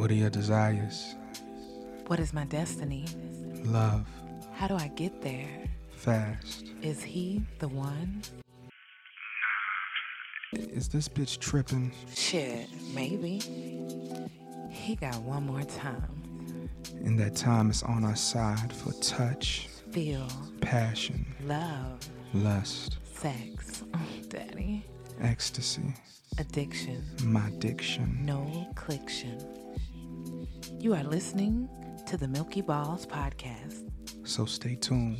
What are your desires? What is my destiny? Love. How do I get there? Fast. Is he the one? Is this bitch tripping? Shit, maybe. He got one more time. And that time is on our side for touch. Feel. Passion. Love. Lust. Sex. Oh, daddy. Ecstasy. Addiction. My diction. No cliction. You are listening to the Milky Balls podcast. So stay tuned.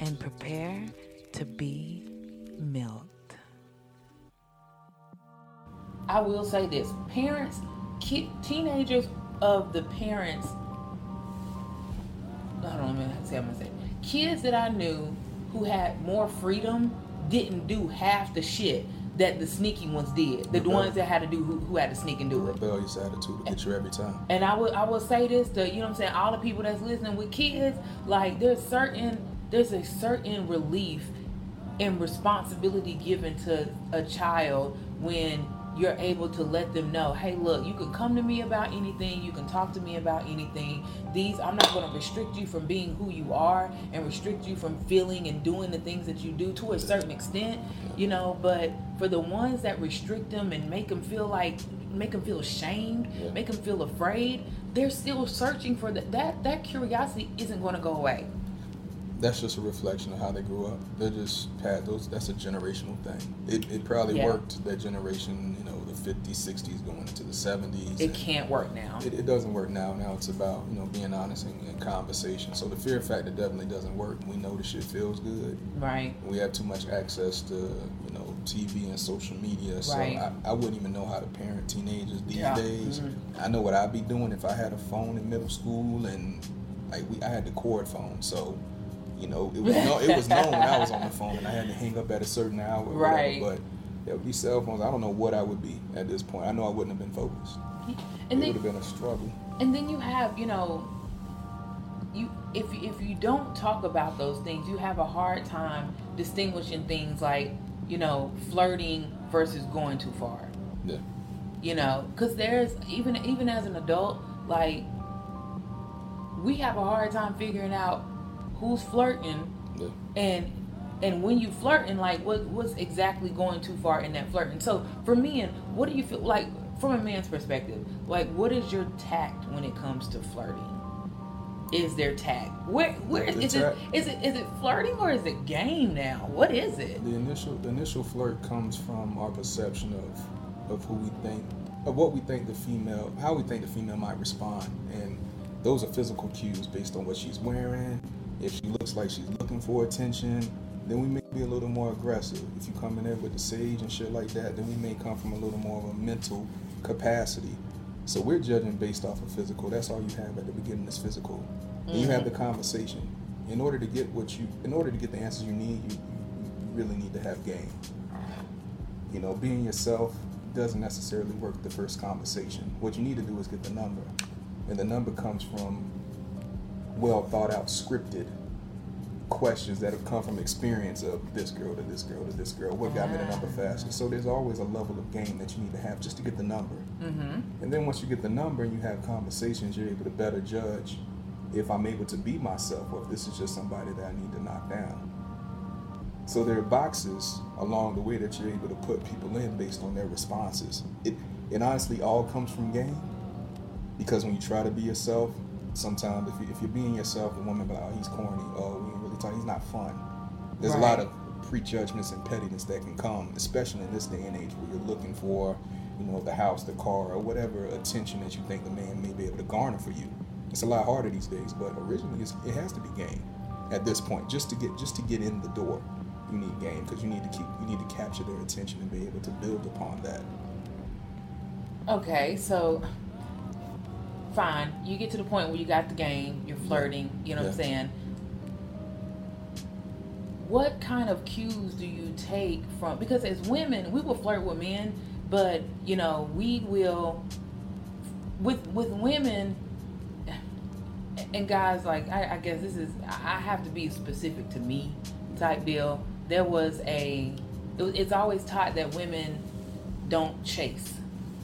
And prepare to be milked. I will say this. Parents, teenagers of the parents. I don't know how to say it. Kids that I knew who had more freedom didn't do half the shit that the sneaky ones did. The ones that had to do who had to sneak and do it. Rebellious attitude to get you every time. And I would say this to, you know what I'm saying, all the people that's listening with kids, like there's a certain relief and responsibility given to a child when you're able to let them know, hey, look, you can come to me about anything. You can talk to me about anything. I'm not going to restrict you from being who you are and restrict you from feeling and doing the things that you do to a certain extent, you know, but for the ones that restrict them and make them feel ashamed, make them feel afraid, they're still searching for that curiosity isn't going to go away. That's just a reflection of how they grew up. They're just had those. That's a generational thing. It probably worked that generation, you know, the 50s, 60s going into the 70s. It can't work now. It doesn't work now. Now it's about, you know, being honest and conversation. So the fear factor definitely doesn't work. We know the shit feels good. Right. We have too much access to, you know, TV and social media. So right. I wouldn't even know how to parent teenagers these days. Mm-hmm. I know what I'd be doing if I had a phone in middle school and like I had the cord phone. So. You know, it was known when I was on the phone and I had to hang up at a certain hour. Right. Whatever, but yeah, these cell phones, I don't know what I would be at this point. I know I wouldn't have been focused. And it would have been a struggle. And then you have, you know, if you don't talk about those things, you have a hard time distinguishing things like, you know, flirting versus going too far. Yeah. You know, because there's, even as an adult, like, we have a hard time figuring out who's flirting, and when you flirting, like what's exactly going too far in that flirting. So for men, what do you feel like from a man's perspective? Like, what is your tact when it comes to flirting? Is there tact? Is it flirting or is it game now? What is it? The initial flirt comes from our perception of who we think, of what we think the female, how we think the female might respond, and those are physical cues based on what she's wearing. If she looks like she's looking for attention, then we may be a little more aggressive. If you come in there with the sage and shit like that, then we may come from a little more of a mental capacity. So we're judging based off of physical. That's all you have at the beginning is physical. Mm-hmm. And you have the conversation. In order to get the answers you need, you really need to have game. You know, being yourself doesn't necessarily work the first conversation. What you need to do is get the number. And the number comes from well thought out scripted questions that have come from experience of this girl to this girl to this girl. What got me the number faster? So there's always a level of game that you need to have just to get the number. Mm-hmm. And then once you get the number and you have conversations, you're able to better judge if I'm able to be myself or if this is just somebody that I need to knock down. So there are boxes along the way that you're able to put people in based on their responses. It honestly all comes from game, because when you try to be yourself, sometimes if you're being yourself, a woman be like, oh, he's corny, oh, we ain't really talking, he's not fun. There's a lot of prejudgments and pettiness that can come, especially in this day and age where you're looking for, you know, the house, the car, or whatever attention that you think the man may be able to garner for you. It's a lot harder these days, but originally it has to be game at this point. Just to get in the door, you need game, because you need to capture their attention and be able to build upon that. Okay, so fine, you get to the point where you got the game, you're flirting, you know what I'm saying? What kind of cues do you take from, because as women, we will flirt with men, but, you know, we will, with women, and guys, like, I guess this is, I have to be specific to me type deal. It's always taught that women don't chase.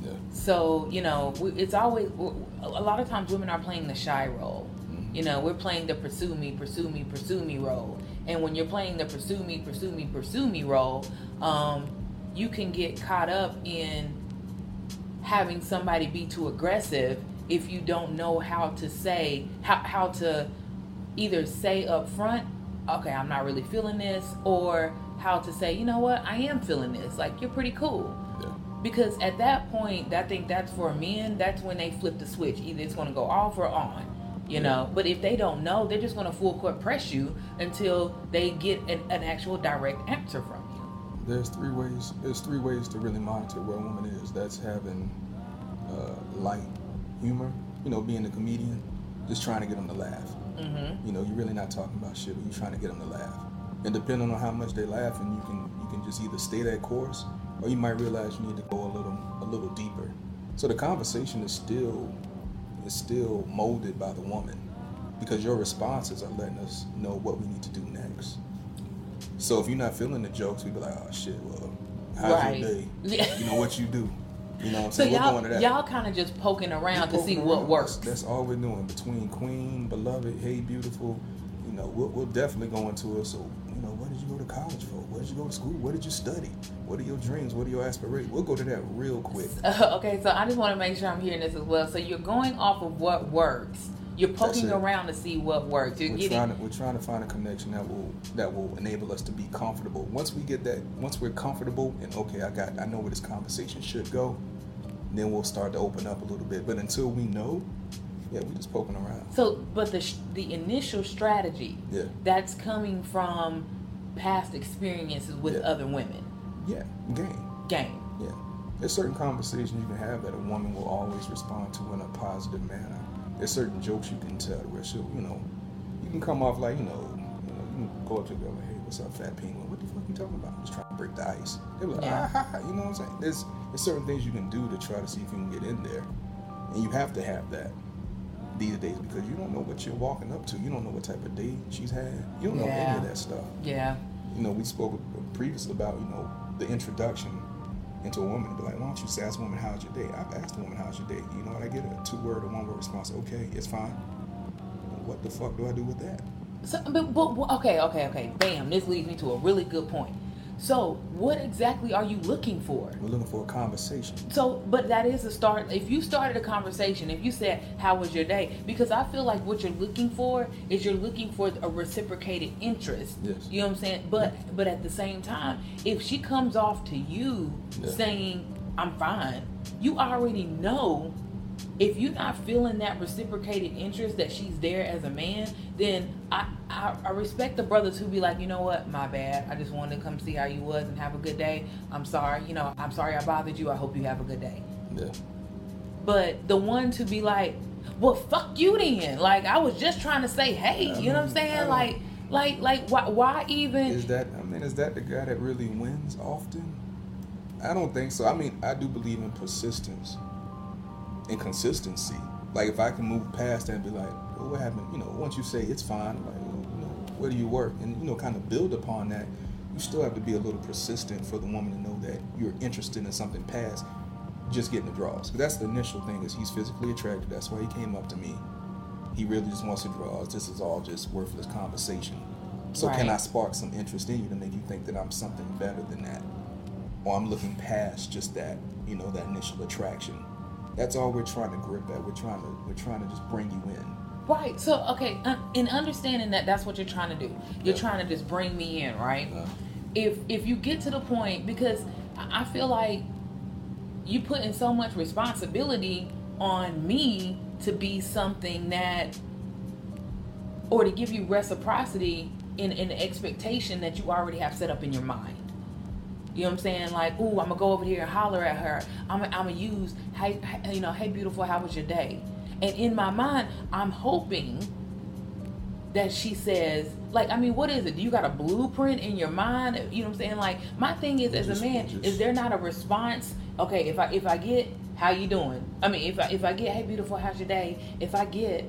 Yeah. So, you know, it's always, a lot of times women are playing the shy role. Mm-hmm. You know, we're playing the pursue me role. And when you're playing the pursue me role, you can get caught up in having somebody be too aggressive if you don't know how to say, how to either say up front, okay, I'm not really feeling this, or how to say, you know what, I am feeling this. Like, you're pretty cool. Yeah. Because at that point, I think that's for men, that's when they flip the switch. Either it's going to go off or on, you know. But if they don't know, they're just going to full court press you until they get an actual direct answer from you. There's three ways to really monitor where a woman is. That's having light humor, you know, being a comedian, just trying to get them to laugh. Mm-hmm. You know, you're really not talking about shit, but you're trying to get them to laugh. And depending on how much they laugh, and you can just either stay that course, or you might realize you need to go a little deeper. So the conversation is still molded by the woman, because your responses are letting us know what we need to do next. So if you're not feeling the jokes, we be like, oh shit, well, how's your day? Yeah. You know what you do. You know what I'm saying? So y'all, kind of just poking around to see what works. That's all we're doing. Between Queen, Beloved, Hey Beautiful, you know, we'll definitely go into it. So, you know, what did you go to college for? Where did you go to school? What did you study? What are your dreams? What are your aspirations? We'll go to that real quick. Okay, so I just want to make sure I'm hearing this as well. So you're going off of what works. You're poking around to see what works. We're trying to find a connection that will enable us to be comfortable. Once we're comfortable and okay, I know where this conversation should go, then we'll start to open up a little bit. But until we know, yeah, we're just poking around. So, but the initial strategy, yeah, that's coming from past experiences with, yeah, other women. Yeah, game. Yeah, there's certain conversations you can have that a woman will always respond to in a positive manner. There's certain jokes you can tell where she'll, you know, you can come off like, you know, you can go up to a girl like, hey, what's up, fat penguin? What the fuck you talking about? I'm just trying to break the ice. They're like, yeah, ah, ha, ha, you know what I'm saying? There's certain things you can do to try to see if you can get in there. And you have to have that these days, because you don't know what you're walking up to. You don't know what type of date she's had. You don't know, yeah, any of that stuff. Yeah. You know, we spoke previously about, you know, the introduction into a woman, be like, why don't you say, ask a woman, how's your day? I've asked a woman, how's your day? You know what I get? A two-word or one-word response. Okay, it's fine. What the fuck do I do with that? So, but okay. Bam, this leads me to a really good point. So, what exactly are you looking for? We're looking for a conversation. So, but that is a start. If you started a conversation, if you said, how was your day? Because I feel like what you're looking for is you're looking for a reciprocated interest. Yes. You know what I'm saying? But at the same time, if she comes off to you, yeah, saying, I'm fine, you already know, if you're not feeling that reciprocated interest that she's there as a man, then I respect the brothers who be like, you know what, my bad. I just wanted to come see how you was and have a good day. I'm sorry. You know, I'm sorry I bothered you. I hope you have a good day. Yeah. But the one to be like, well, fuck you then. Like, I was just trying to say, hey, you know what I'm saying? Like, why even? Is that the guy that really wins often? I don't think so. I mean, I do believe in persistence. Inconsistency. Like, if I can move past that and be like, well, what happened? You know, once you say it's fine, like, you know, where do you work? And, you know, kind of build upon that. You still have to be a little persistent for the woman to know that you're interested in something past just getting the draws. Because that's the initial thing, is he's physically attracted. That's why he came up to me. He really just wants the draws. This is all just worthless conversation. So right. Can I spark some interest in you to make you think that I'm something better than that? Or I'm looking past just that, you know, that initial attraction. That's all we're trying to grip at. We're trying to just bring you in. Right. So, okay, in understanding that that's what you're trying to do. You're, yeah, trying to just bring me in, right? Yeah. If you get to the point, because I feel like you're putting so much responsibility on me to be something that, or to give you reciprocity in the expectation that you already have set up in your mind. You know what I'm saying? Like, ooh, I'm going to go over here and holler at her. I'm going to use, hey, you know, hey, beautiful, how was your day? And in my mind, I'm hoping that she says, like, I mean, what is it? Do you got a blueprint in your mind? You know what I'm saying? Like, my thing is, as a man, is there not a response? Okay, if I get, how you doing? I mean, if I get, hey, beautiful, how's your day? If I get,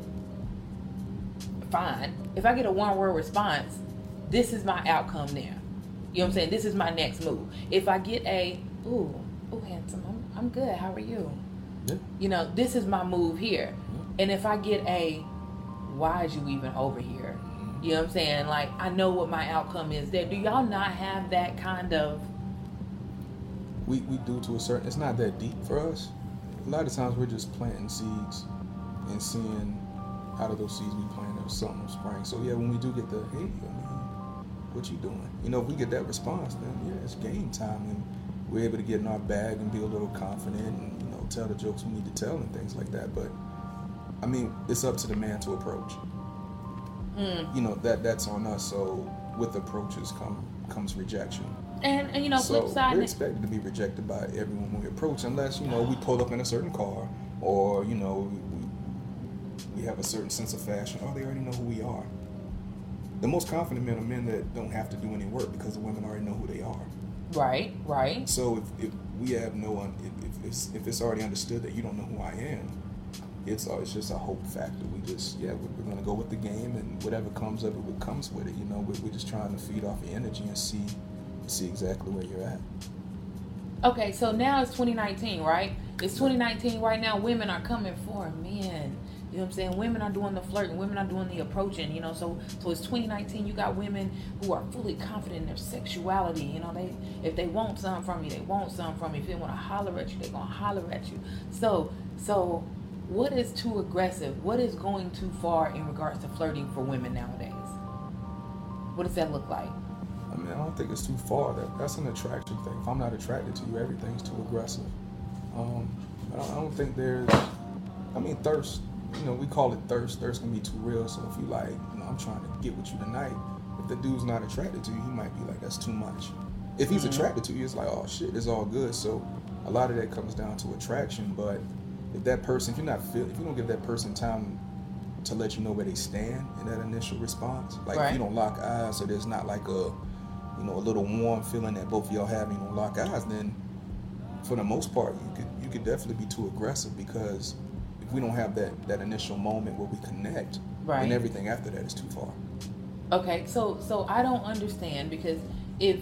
fine. If I get a one-word response, this is my outcome there. You know what I'm saying? This is my next move. If I get a, ooh, oh, handsome, I'm good, how are you? Yeah. You know, this is my move here. Yeah. And if I get a, why is you even over here? You know what I'm saying? Like, I know what my outcome is there. Do y'all not have that kind of... We do to a certain... It's not that deep for us. A lot of times we're just planting seeds and seeing out of those seeds we plant up something in spring. So, yeah, when we do get the, hey, I mean, what you doing? You know, if we get that response, then, yeah, it's game time. And we're able to get in our bag and be a little confident and, you know, tell the jokes we need to tell and things like that. But, I mean, it's up to the man to approach. You know, that's on us. So with approaches comes rejection, and you know, so flip side, we're expected to be rejected by everyone we approach, unless, you know, we pull up in a certain car, or, you know, we have a certain sense of fashion. Oh, they already know who we are. The most confident men are men that don't have to do any work because the women already know who they are. Right. So if we have no one, if it's already understood that you don't know who I am. It's just a hope factor. We just, we're going to go with the game, and whatever comes of it, what comes with it. You know, we're just trying to feed off your energy and see exactly where you're at. Okay, so now it's 2019, right? It's 2019 right now. Women are coming for men. You know what I'm saying? Women are doing the flirting. Women are doing the approaching, you know. So it's 2019. You got women who are fully confident in their sexuality. You know, if they want something from you, they want something from you. If they want to holler at you, they're going to holler at you. So... What is too aggressive? What is going too far in regards to flirting for women nowadays? What does that look like? I mean, I don't think it's too far. That's an attraction thing. If I'm not attracted to you, everything's too aggressive. I don't think there's... I mean, thirst. You know, we call it thirst. Thirst can be too real. So if you like, you know, I'm trying to get with you tonight. If the dude's not attracted to you, he might be like, that's too much. If he's attracted to you, it's like, oh, shit, it's all good. So a lot of that comes down to attraction, but... If you don't give that person time to let you know where they stand in that initial response, like if you don't lock eyes, or there's not like a, you know, a little warm feeling that both of y'all have, and you don't lock eyes, then for the most part, you could definitely be too aggressive, because if we don't have that initial moment where we connect, and everything after that is too far. Okay, so I don't understand, because if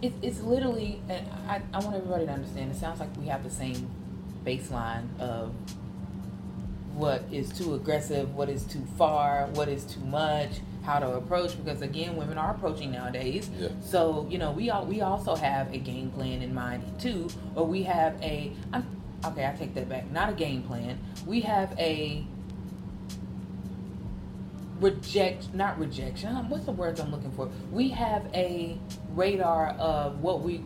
it's literally, and I want everybody to understand, it sounds like we have the same baseline of what is too aggressive, what is too far, what is too much, how to approach, because again, women are approaching nowadays. Yeah. So, you know, we also have a game plan in mind too, or we have I take that back, not a game plan. We have a rejection. What's the words I'm looking for? We have a radar of what we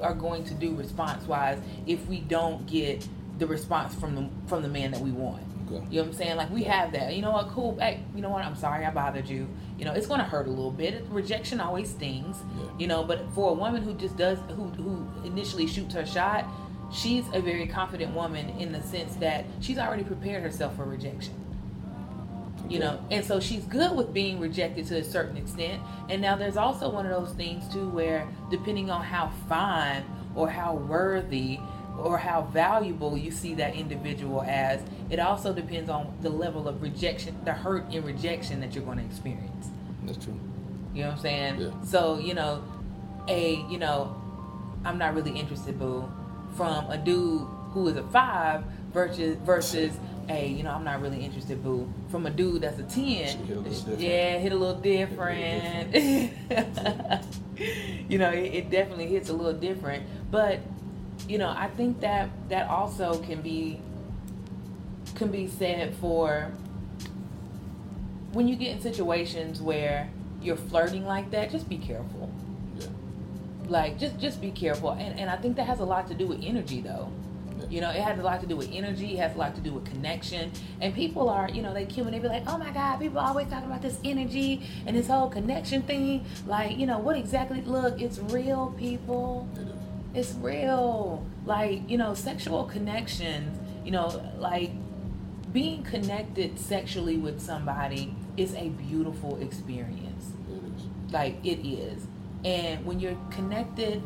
are going to do response-wise if we don't get the response from the man that we want. Okay. You know what I'm saying? Like, we have that. You know what? Cool. Hey, you know what? I'm sorry I bothered you. You know, it's going to hurt a little bit. Rejection always stings. Yeah. You know, but for a woman who just does, who initially shoots her shot, she's a very confident woman in the sense that she's already prepared herself for rejection. You know, and so she's good with being rejected to a certain extent. And now there's also one of those things too, where depending on how fine or how worthy or how valuable you see that individual as, it also depends on the level of rejection, the hurt and rejection that you're going to experience. That's true. You know what I'm saying? Yeah. So, you know, I'm not really interested, boo, from a dude who is a 5 versus hey, you know, I'm not really interested, boo, from a dude that's a 10. Hit a little different. You know, it definitely hits a little different. But, you know, I think that also can be said for when you get in situations where you're flirting like that, just be careful. Yeah. Like, just be careful. And I think that has a lot to do with energy, though. You know, it has a lot to do with energy. It has a lot to do with connection. And people are, you know, they cue and they be like, oh, my God, people are always talking about this energy and this whole connection thing. Like, you know, what exactly? Look, it's real, people. It's real. Like, you know, sexual connections, you know, like being connected sexually with somebody is a beautiful experience. Like, it is. And when you're connected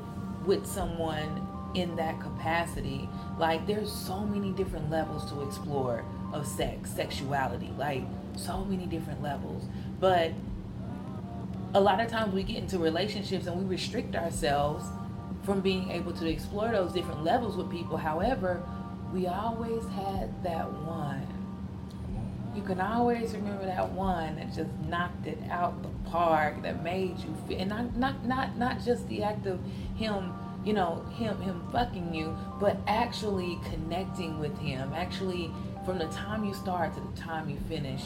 with someone in that capacity, like, there's so many different levels to explore of sexuality, like, so many different levels. But a lot of times we get into relationships and we restrict ourselves from being able to explore those different levels with people. However, we always had that one. You can always remember that one that just knocked it out the park, that made you feel, and not just the act of him, you know, him fucking you, but actually connecting with him. Actually, from the time you start to the time you finish,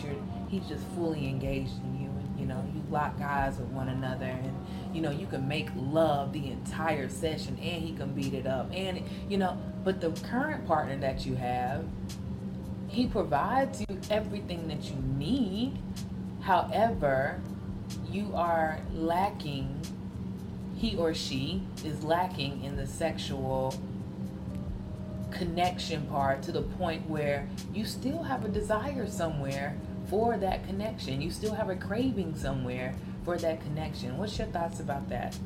he's just fully engaged in you. And, you know, you lock eyes with one another, and, you know, you can make love the entire session, and he can beat it up. And, you know, but the current partner that you have, he provides you everything that you need. However, you are lacking, he or she is lacking in the sexual connection part, to the point where you still have a desire somewhere for that connection. You still have a craving somewhere for that connection. What's your thoughts about that?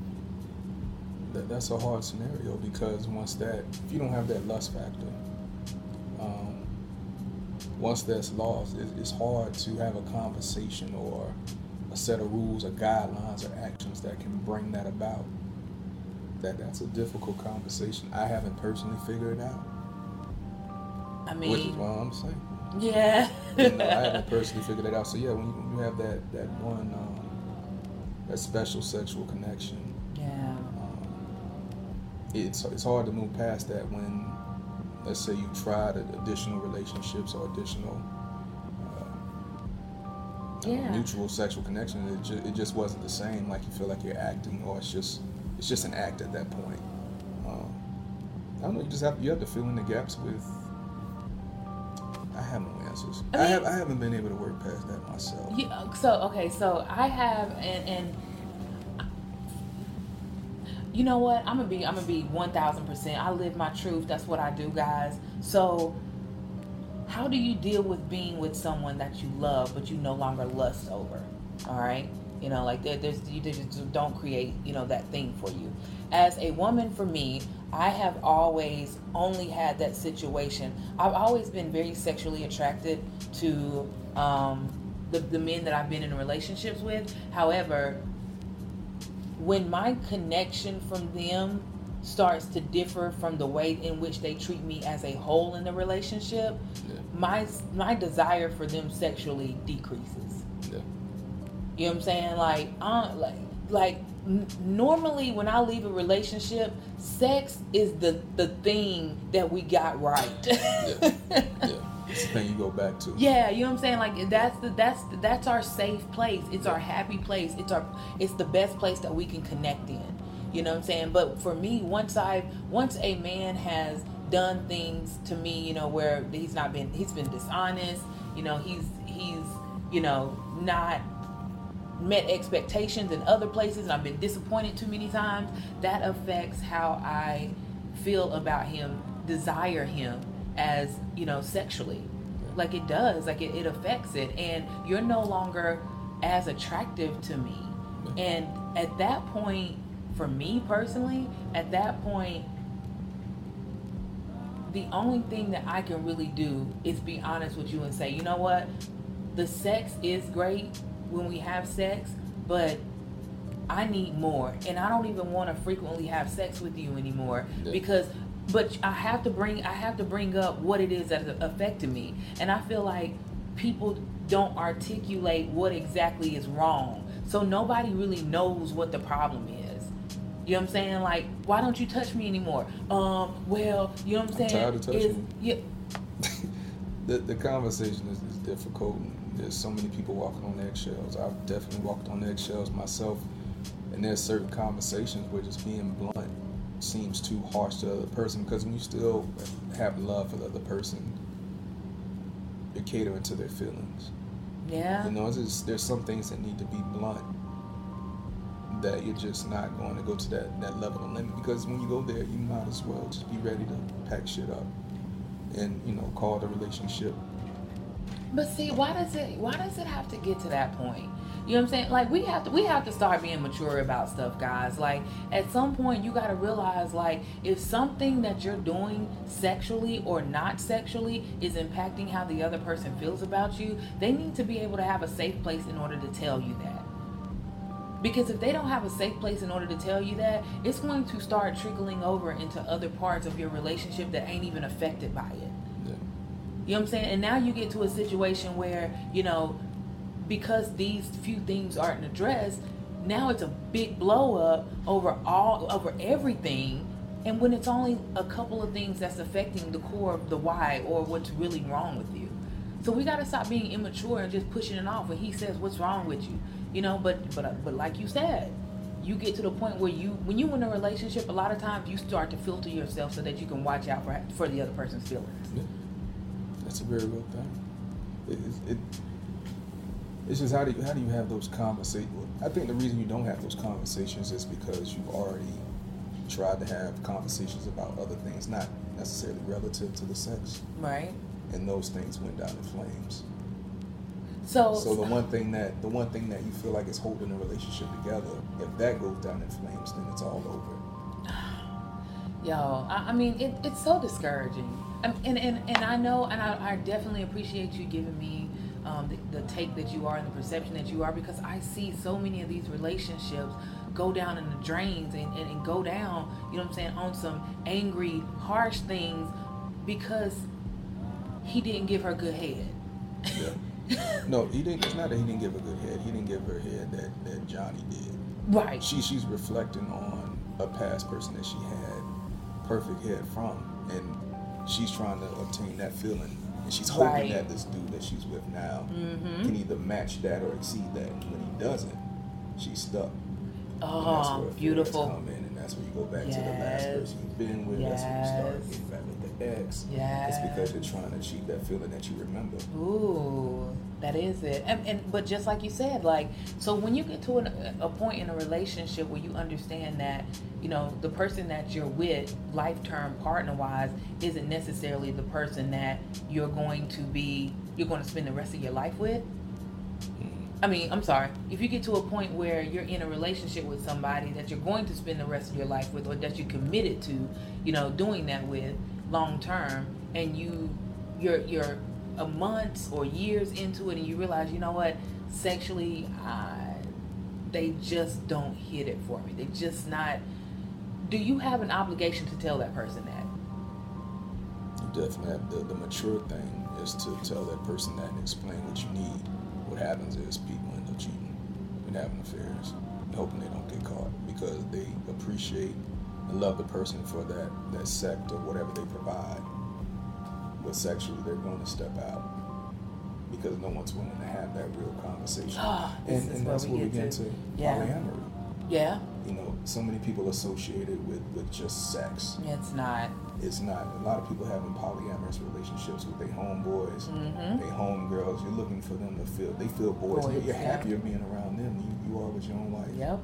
That's a hard scenario, because if you don't have that lust factor, once that's lost, it's hard to have a conversation or a set of rules or guidelines or actions that can bring that about. That's a difficult conversation. I haven't personally figured it out. I mean, which is why I'm saying, yeah. I haven't personally figured it out. So yeah, when you have that one that special sexual connection, yeah, it's hard to move past that when, let's say, you tried additional relationships or additional mutual sexual connection. It just wasn't the same. Like, you feel like you're acting, or it's just an act at that point. I don't know. You have to fill in the gaps with. I have no answers. I mean, I haven't been able to work past that myself. Yeah. So I have, and you know what? I'm gonna be 1,000%. I live my truth. That's what I do, guys. So, how do you deal with being with someone that you love but you no longer lust over? All right, you know, like they just don't create, you know, that thing for you. As a woman, for me, I have always only had that situation. I've always been very sexually attracted to the men that I've been in relationships with. However, when my connection from them starts to differ from the way in which they treat me as a whole in the relationship, yeah, my desire for them sexually decreases. Yeah. You know what I'm saying? Like, normally when I leave a relationship, sex is the thing that we got right. Yeah. Yeah. It's the thing you go back to. Yeah, you know what I'm saying? Like, that's our safe place. It's our happy place. It's the best place that we can connect in. You know what I'm saying? But for me, once a man has done things to me, you know, where he's been dishonest, you know, he's you know, not met expectations in other places, and I've been disappointed too many times, that affects how I feel about him, desire him, as you know, sexually. Like, it does, like it affects it, and you're no longer as attractive to me. And at that point, for me personally, at that point, the only thing that I can really do is be honest with you and say, you know what, the sex is great when we have sex, but I need more, and I don't even want to frequently have sex with you anymore. Yeah. But I have to bring up what it is that affected me, and I feel like people don't articulate what exactly is wrong, so nobody really knows what the problem is. You know what I'm saying? Like, why don't you touch me anymore? Well, you know what I'm saying? I'm tired of touching you. Yeah. The conversation is difficult. There's so many people walking on eggshells. I've definitely walked on eggshells myself, and there's certain conversations where just being blunt seems too harsh to the other person, because when you still have love for the other person, you're catering to their feelings. Yeah. You know, there's some things that need to be blunt, that you're just not going to go to that level of limit, because when you go there, you might as well just be ready to pack shit up and, you know, call the relationship. But see, why does it have to get to that point? You know what I'm saying? Like, we have to start being mature about stuff, guys. Like, at some point, you got to realize, like, if something that you're doing sexually or not sexually is impacting how the other person feels about you, they need to be able to have a safe place in order to tell you that. Because if they don't have a safe place in order to tell you that, it's going to start trickling over into other parts of your relationship that ain't even affected by it. Yeah. You know what I'm saying? And now you get to a situation where, you know, because these few things aren't addressed, now it's a big blow up over everything. And when it's only a couple of things that's affecting the core of the why or what's really wrong with you. So we got to stop being immature and just pushing it off when he says, what's wrong with you? You know, but like you said, you get to the point where when you're in a relationship, a lot of times you start to filter yourself so that you can watch out for the other person's feelings. Yeah. That's a very real thing. It's just how do you have those conversations? I think the reason you don't have those conversations is because you've already tried to have conversations about other things, not necessarily relative to the sex. Right. And those things went down in flames. So the one thing that you feel like is holding a relationship together, if that goes down in flames, then it's all over. Yo, I mean, it's so discouraging. And I know, and I definitely appreciate you giving me the take that you are and the perception that you are, because I see so many of these relationships go down in the drains and go down, you know what I'm saying, on some angry, harsh things because he didn't give her good head. Yeah. No, he didn't. It's not that he didn't give her good head. He didn't give her head that Johnny did. Right. She's reflecting on a past person that she had perfect head from, and she's trying to obtain that feeling. And she's hoping that this dude that she's with now can either match that or exceed that. And when he doesn't, she's stuck. Oh, beautiful. Come in, and that's where you go back to the last person you've been with. That's when you start getting back with the ex. Yes. It's because you're trying to achieve that feeling that you remember. Ooh, that is it. But just like you said, like, so when you get to a point in a relationship where you understand that, you know, the person that you're with, lifetime partner-wise, isn't necessarily the person that you're going to spend the rest of your life with. I mean, I'm sorry. If you get to a point where you're in a relationship with somebody that you're going to spend the rest of your life with, or that you committed to, you know, doing that with long term, and you're a month or years into it, and you realize, you know what, sexually, they just don't hit it for me. They just not. Do you have an obligation to tell that person that? You definitely have. The mature thing is to tell that person that and explain what you need. What happens is people end up cheating and having affairs and hoping they don't get caught because they appreciate and love the person for that sect or whatever they provide. But sexually, they're going to step out because no one's willing to have that real conversation. Oh, and that's where we get to polyamory. Yeah. You know, so many people associated with just sex. It's not. It's not. A lot of people having polyamorous relationships with their homeboys, their homegirls. You're looking for them to feel. They feel boys. You're happier being around them than you are with your own wife. Yep.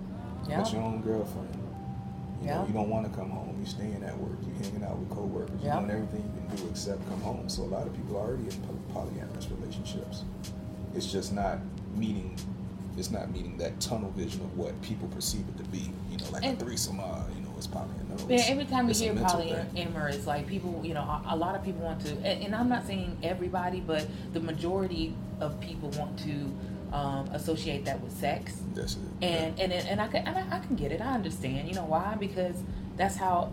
With your own girlfriend. You know, you don't want to come home. You're staying at work. You're hanging out with coworkers. You're doing everything you can do except come home. So a lot of people are already in polyamorous relationships. It's just not meeting. It's not meeting that tunnel vision of what people perceive it to be, you know, like a threesome, you know, it's polyamorous. Yeah, every time you hear polyamorous, like people, you know, a lot of people want to, and I'm not saying everybody, but the majority of people want to associate that with sex. That's it. And I can get it. I understand. You know why? Because that's how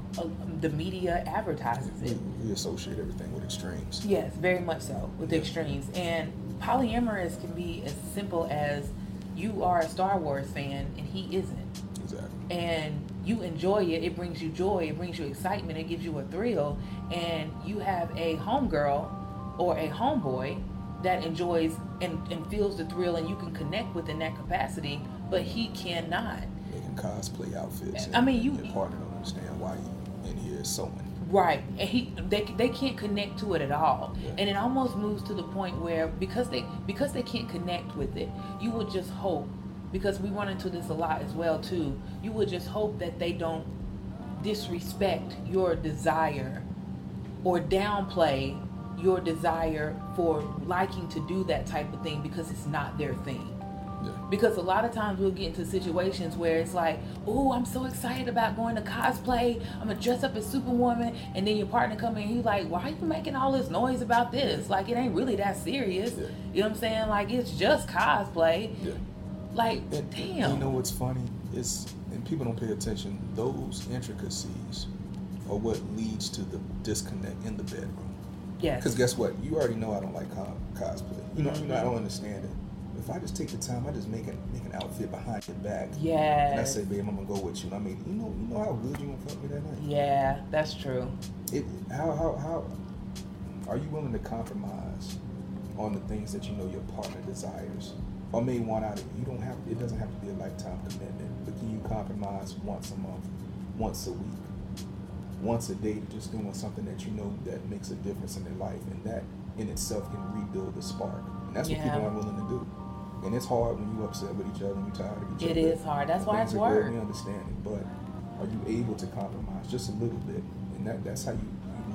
the media advertises it. We associate everything with extremes. Yes, very much so with extremes. And polyamorous can be as simple as you are a Star Wars fan and he isn't. Exactly. And you enjoy it. It brings you joy. It brings you excitement. It gives you a thrill. And you have a homegirl or a homeboy that enjoys and feels the thrill and you can connect with in that capacity, but he cannot. They can cosplay outfits. I mean, your partner don't understand why you in here is sewing. Right, and they can't connect to it at all, and it almost moves to the point where because they can't connect with it, you would just hope, because we run into this a lot as well too. You would just hope that they don't disrespect your desire or downplay your desire for liking to do that type of thing because it's not their thing. Yeah. Because a lot of times we'll get into situations where it's like, oh, I'm so excited about going to cosplay. I'm going to dress up as Superwoman. And then your partner come in and he's like, why are you making all this noise about this? Like, it ain't really that serious. Yeah. You know what I'm saying? Like, it's just cosplay. Yeah. Like, and, damn. You know what's funny? It's, and people don't pay attention, those intricacies are what leads to the disconnect in the bedroom. Yes. Because guess what? You already know I don't like cosplay. You know, I don't understand it. If I just take the time, I just make an outfit behind your back. Yeah. And I say, babe, I'm gonna go with you. And I mean, you know how good you gonna fuck me that night. Yeah, that's true. How are you willing to compromise on the things that you know your partner desires or may want out of you? It doesn't have to be a lifetime commitment, but can you compromise once a month, once a week, once a day, just doing something that you know that makes a difference in their life, and that in itself can rebuild the spark. And that's what people aren't willing to do. And it's hard when you're upset with each other and you're tired of each other. It is hard. That's why it's work. We understand it, but are you able to compromise just a little bit? And that's how you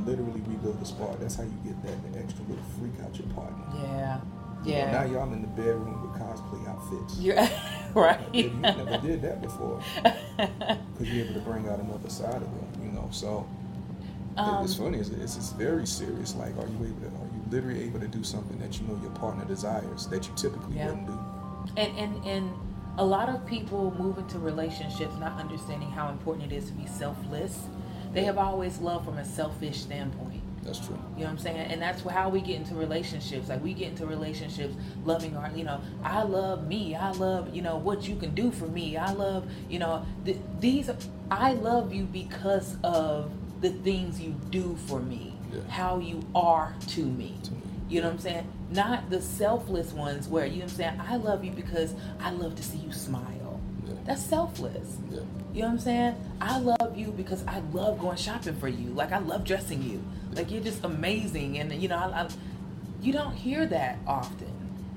literally rebuild the spark. That's how you get that extra little freak out your partner. Yeah, yeah. Now y'all in the bedroom with cosplay outfits. Yeah, right. Like, you never did that before. Because you're able to bring out another side of it, you know. So it's funny. It's very serious. Like, are you literally able to do something that you know your partner desires that you typically wouldn't do. And a lot of people move into relationships not understanding how important it is to be selfless. They have always loved from a selfish standpoint. That's true. You know what I'm saying? And that's how we get into relationships. Like, we get into relationships loving our, I love me. I love, what you can do for me. I love, I love you because of the things you do for me. Yeah. How you are to me. You know what I'm saying? Not the selfless ones where, I love you because I love to see you smile. Yeah. That's selfless. Yeah. You know what I'm saying? I love you because I love going shopping for you. Like, I love dressing you. Yeah. Like, you're just amazing. And, you don't hear that often.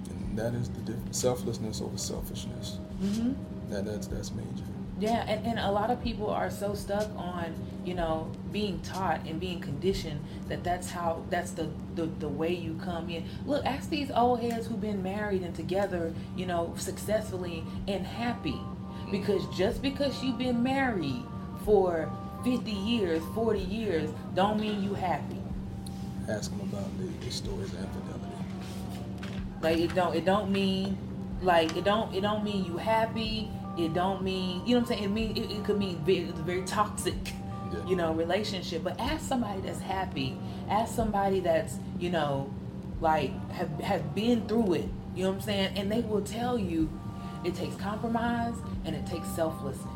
And that is the difference. Selflessness over selfishness. Mm-hmm. That's major. Yeah, and a lot of people are so stuck on, being taught and being conditioned that's the way you come in. Look, ask these old heads who've been married and together, successfully and happy. Because just because you've been married for 50 years, 40 years, don't mean you happy. Ask them about the stories of infidelity. Like, it don't mean you happy. It don't mean, it could mean it's a very toxic, relationship. But ask somebody that's happy. Ask somebody that's, have been through it. You know what I'm saying? And they will tell you it takes compromise and it takes selflessness.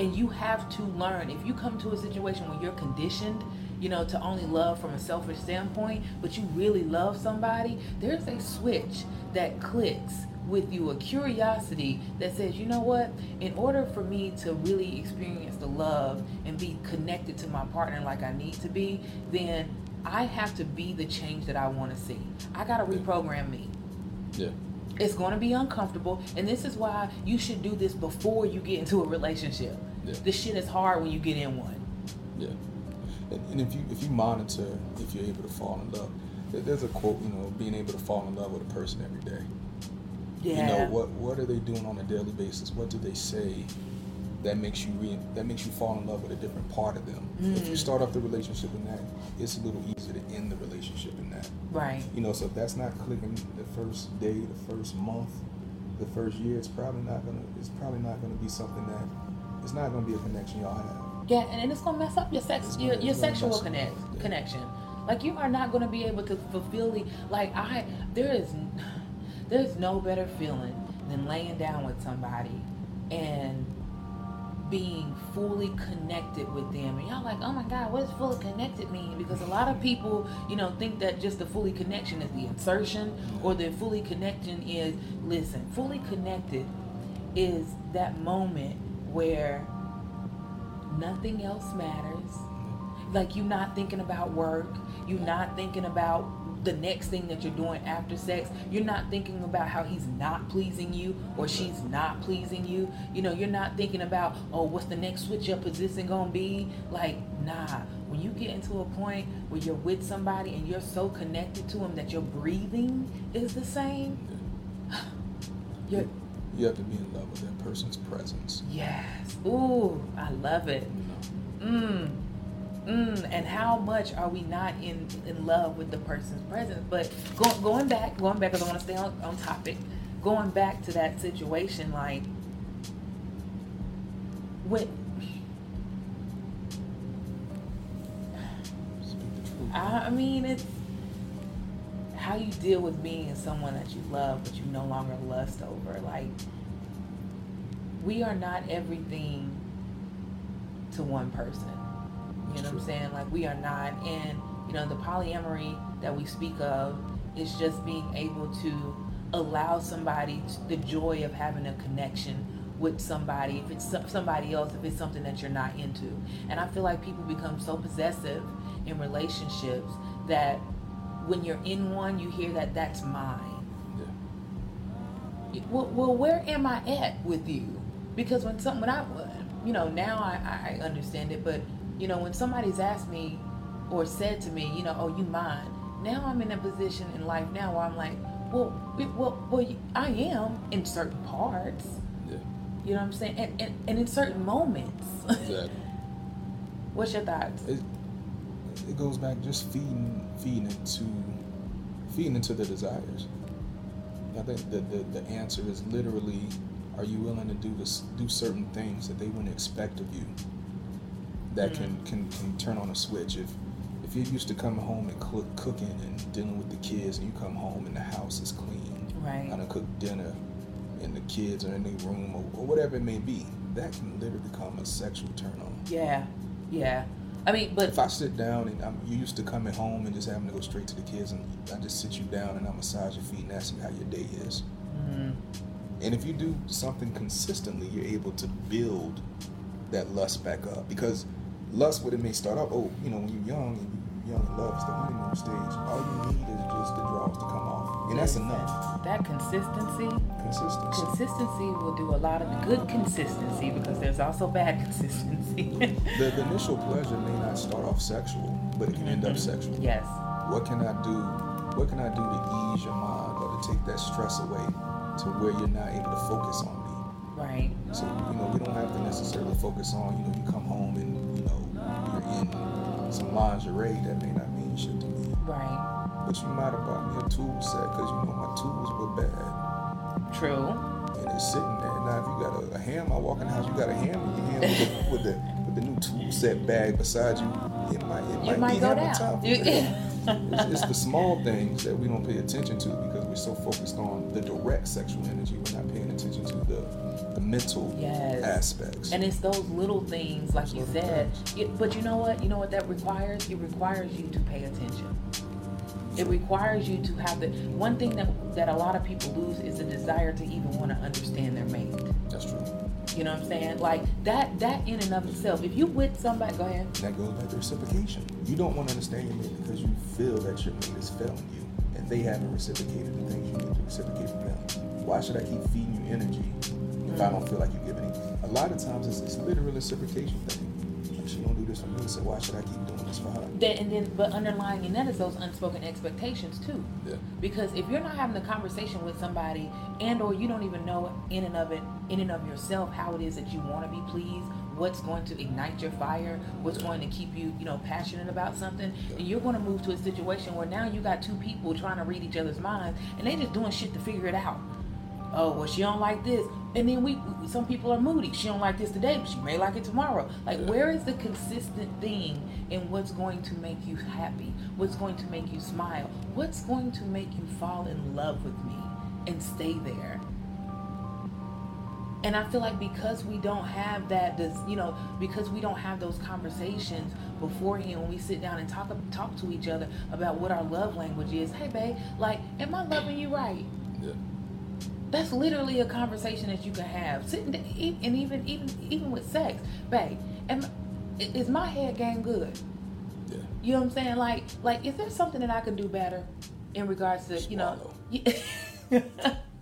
And you have to learn. If you come to a situation where you're conditioned, to only love from a selfish standpoint, but you really love somebody, there's a switch that clicks with you, a curiosity that says, you know what, in order for me to really experience the love and be connected to my partner like I need to be, then I have to be the change that I want to see. I got to reprogram me. Yeah. It's going to be uncomfortable, and this is why you should do this before you get into a relationship. Yeah. This shit is hard when you get in one. Yeah. And if you monitor if you're able to fall in love, there's a quote, being able to fall in love with a person every day. Yeah. What are they doing on a daily basis? What do they say that makes you fall in love with a different part of them? Mm. If you start off the relationship in that, it's a little easier to end the relationship in that. Right. So if that's not clicking the first day, the first month, the first year, it's probably not gonna be something that it's not gonna be a connection y'all have. Yeah, and it's gonna mess up your sexual connection. Like, you are not gonna be able to fulfill There's no better feeling than laying down with somebody and being fully connected with them. And y'all like, oh my God, what does fully connected mean? Because a lot of people, think that just the fully connection is the insertion, or the fully connection is, listen, fully connected is that moment where nothing else matters. Like, you're not thinking about work. You're not thinking about the next thing that you're doing after sex. You're not thinking about how he's not pleasing you or she's not pleasing you. You're not thinking about, oh, what's the next switch up position gonna be? Like, nah. When you get into a point where you're with somebody and you're so connected to them that your breathing is the same, you have to be in love with that person's presence. Yes. Ooh, I love it. And how much are we not in love with the person's presence? But going back, because I want to stay on topic. going back to that situation, like, with, I mean, it's how you deal with being someone that you love but you no longer lust over. Like, we are not everything to one person. You know what I'm saying? Like, we are not. And, you know, the polyamory that we speak of is just being able to allow somebody the joy of having a connection with somebody, if it's somebody else, if it's something that you're not into. And I feel like people become so possessive in relationships that when you're in one, you hear that that's mine. Yeah. Well, where am I at with you? Because now I understand it, but you know, when somebody's asked me or said to me, you know, oh, you mine. Now I'm in a position in life now where I'm like, well, I am in certain parts. Yeah. You know what I'm saying? And in certain moments. Exactly. What's your thoughts? It goes back just feeding into the desires. I think that the answer is literally, are you willing to do certain things that they wouldn't expect of you? That can turn on a switch. If you're used to coming home and cooking and dealing with the kids, and you come home and the house is clean, right? I done cooked dinner, and the kids are in their room or whatever it may be. That can literally become a sexual turn on. Yeah. I mean, but if I sit down and you're used to coming home and just having to go straight to the kids, and I just sit you down and I massage your feet and ask you how your day is. Mm-hmm. And if you do something consistently, you're able to build that lust back up, because lust, what it may start off, when you're young and love is the honeymoon stage. All you need is just the draws to come off, and that's enough. That consistency will do a lot of good consistency, because there's also bad consistency. the initial pleasure may not start off sexual, but it can end up sexual. Yes. What can I do? What can I do to ease your mind or to take that stress away to where you're not able to focus on me? Right. So we don't have to necessarily focus on you come home and. Some lingerie that may not mean shit to me. Right. But you might have bought me a tool set because my tools were bad. True. And it's sitting there. Now, if you got a hammer, I walk in the house, you got a hammer. Your hammer with the new tool set bag beside you, it might be hammer top. It's the small things that we don't pay attention to because we're so focused on the direct sexual energy. We're not paying attention to the mental aspects. And it's those little things, like you said. But you know what? You know what that requires? It requires you to pay attention. It requires you to have the... One thing that a lot of people lose is the desire to even want to understand their mate. That's true. You know what I'm saying? Like, that in and of itself. If you with somebody... Go ahead. That goes back to reciprocation. You don't want to understand your mate because you feel that your mate is failing you and they haven't reciprocated the things you need to reciprocate from them. Why should I keep feeding you energy if I don't feel like you give anything? A lot of times it's literally reciprocation thing. She don't do this for me, so why should I keep doing this for her? But underlying in that is those unspoken expectations too. Yeah. Because if you're not having a conversation with somebody, and or you don't even know in and of yourself how it is that you want to be pleased, what's going to ignite your fire, what's going to keep you, passionate about something, and you're going to move to a situation where now you got two people trying to read each other's minds, and they just doing shit to figure it out. Oh, well, she don't like this. And then some people are moody. She don't like this today, but she may like it tomorrow. Like, where is the consistent thing in what's going to make you happy? What's going to make you smile? What's going to make you fall in love with me and stay there? And I feel like because we don't have that, because we don't have those conversations beforehand when we sit down and talk to each other about what our love language is. Hey, babe, like, am I loving you right? Yeah. That's literally a conversation that you can have. Sitting there, and even with sex, babe, is my head game good? Yeah. You know what I'm saying? Like, is there something that I can do better in regards to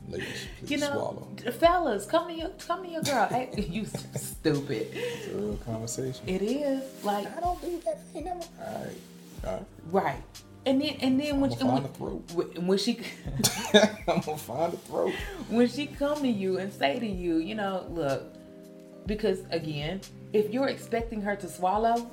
Ladies, swallow. Fellas, come to your girl. Hey, you stupid. It's a real conversation. It is. Like, I don't do that thing. All right. Right. And then I'm gonna find a throat. When she come to you and say to you, look, because again, if you're expecting her to swallow,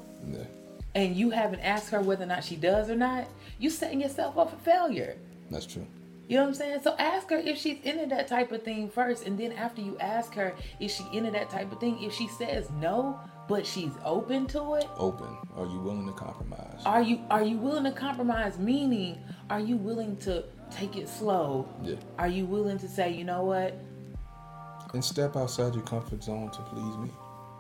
and you haven't asked her whether or not she does or not, you're setting yourself up for failure. That's true. You know what I'm saying? So ask her if she's into that type of thing first. And then after you ask her if she's into that type of thing, if she says no, but she's open to it. Open. Are you willing to compromise? Are you willing to compromise? Meaning, are you willing to take it slow? Yeah. Are you willing to say, you know what? And step outside your comfort zone to please me.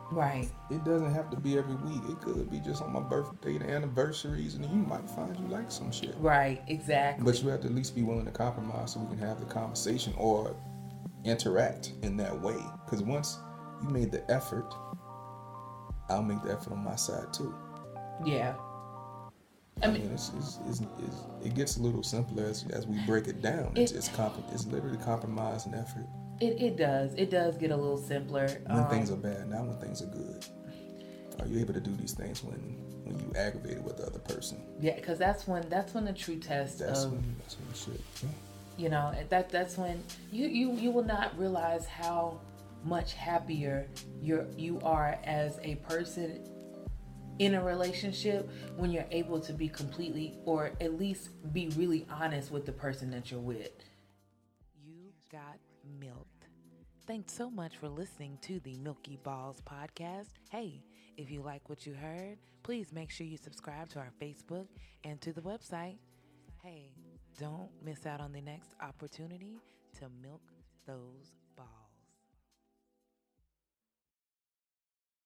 Right. It doesn't have to be every week. It could be just on my birthday, the anniversaries, and you might find you like some shit. Right, exactly. But you have to at least be willing to compromise so we can have the conversation or interact in that way. Because once you made the effort, I'll make the effort on my side too. Yeah. I mean it gets a little simpler as we break it down. It's literally compromise and effort. It does get a little simpler. When things are bad, not when things are good. Are you able to do these things when you aggravated with the other person? Yeah, because that's when the true test. That's when shit. Yeah. You know, that's when you will not realize how much happier you are as a person in a relationship when you're able to be completely, or at least be really honest with the person that you're with. You got milk. Thanks so much for listening to the Milky Balls podcast. Hey, if you like what you heard, please make sure you subscribe to our Facebook and to the website. Hey, don't miss out on the next opportunity to milk those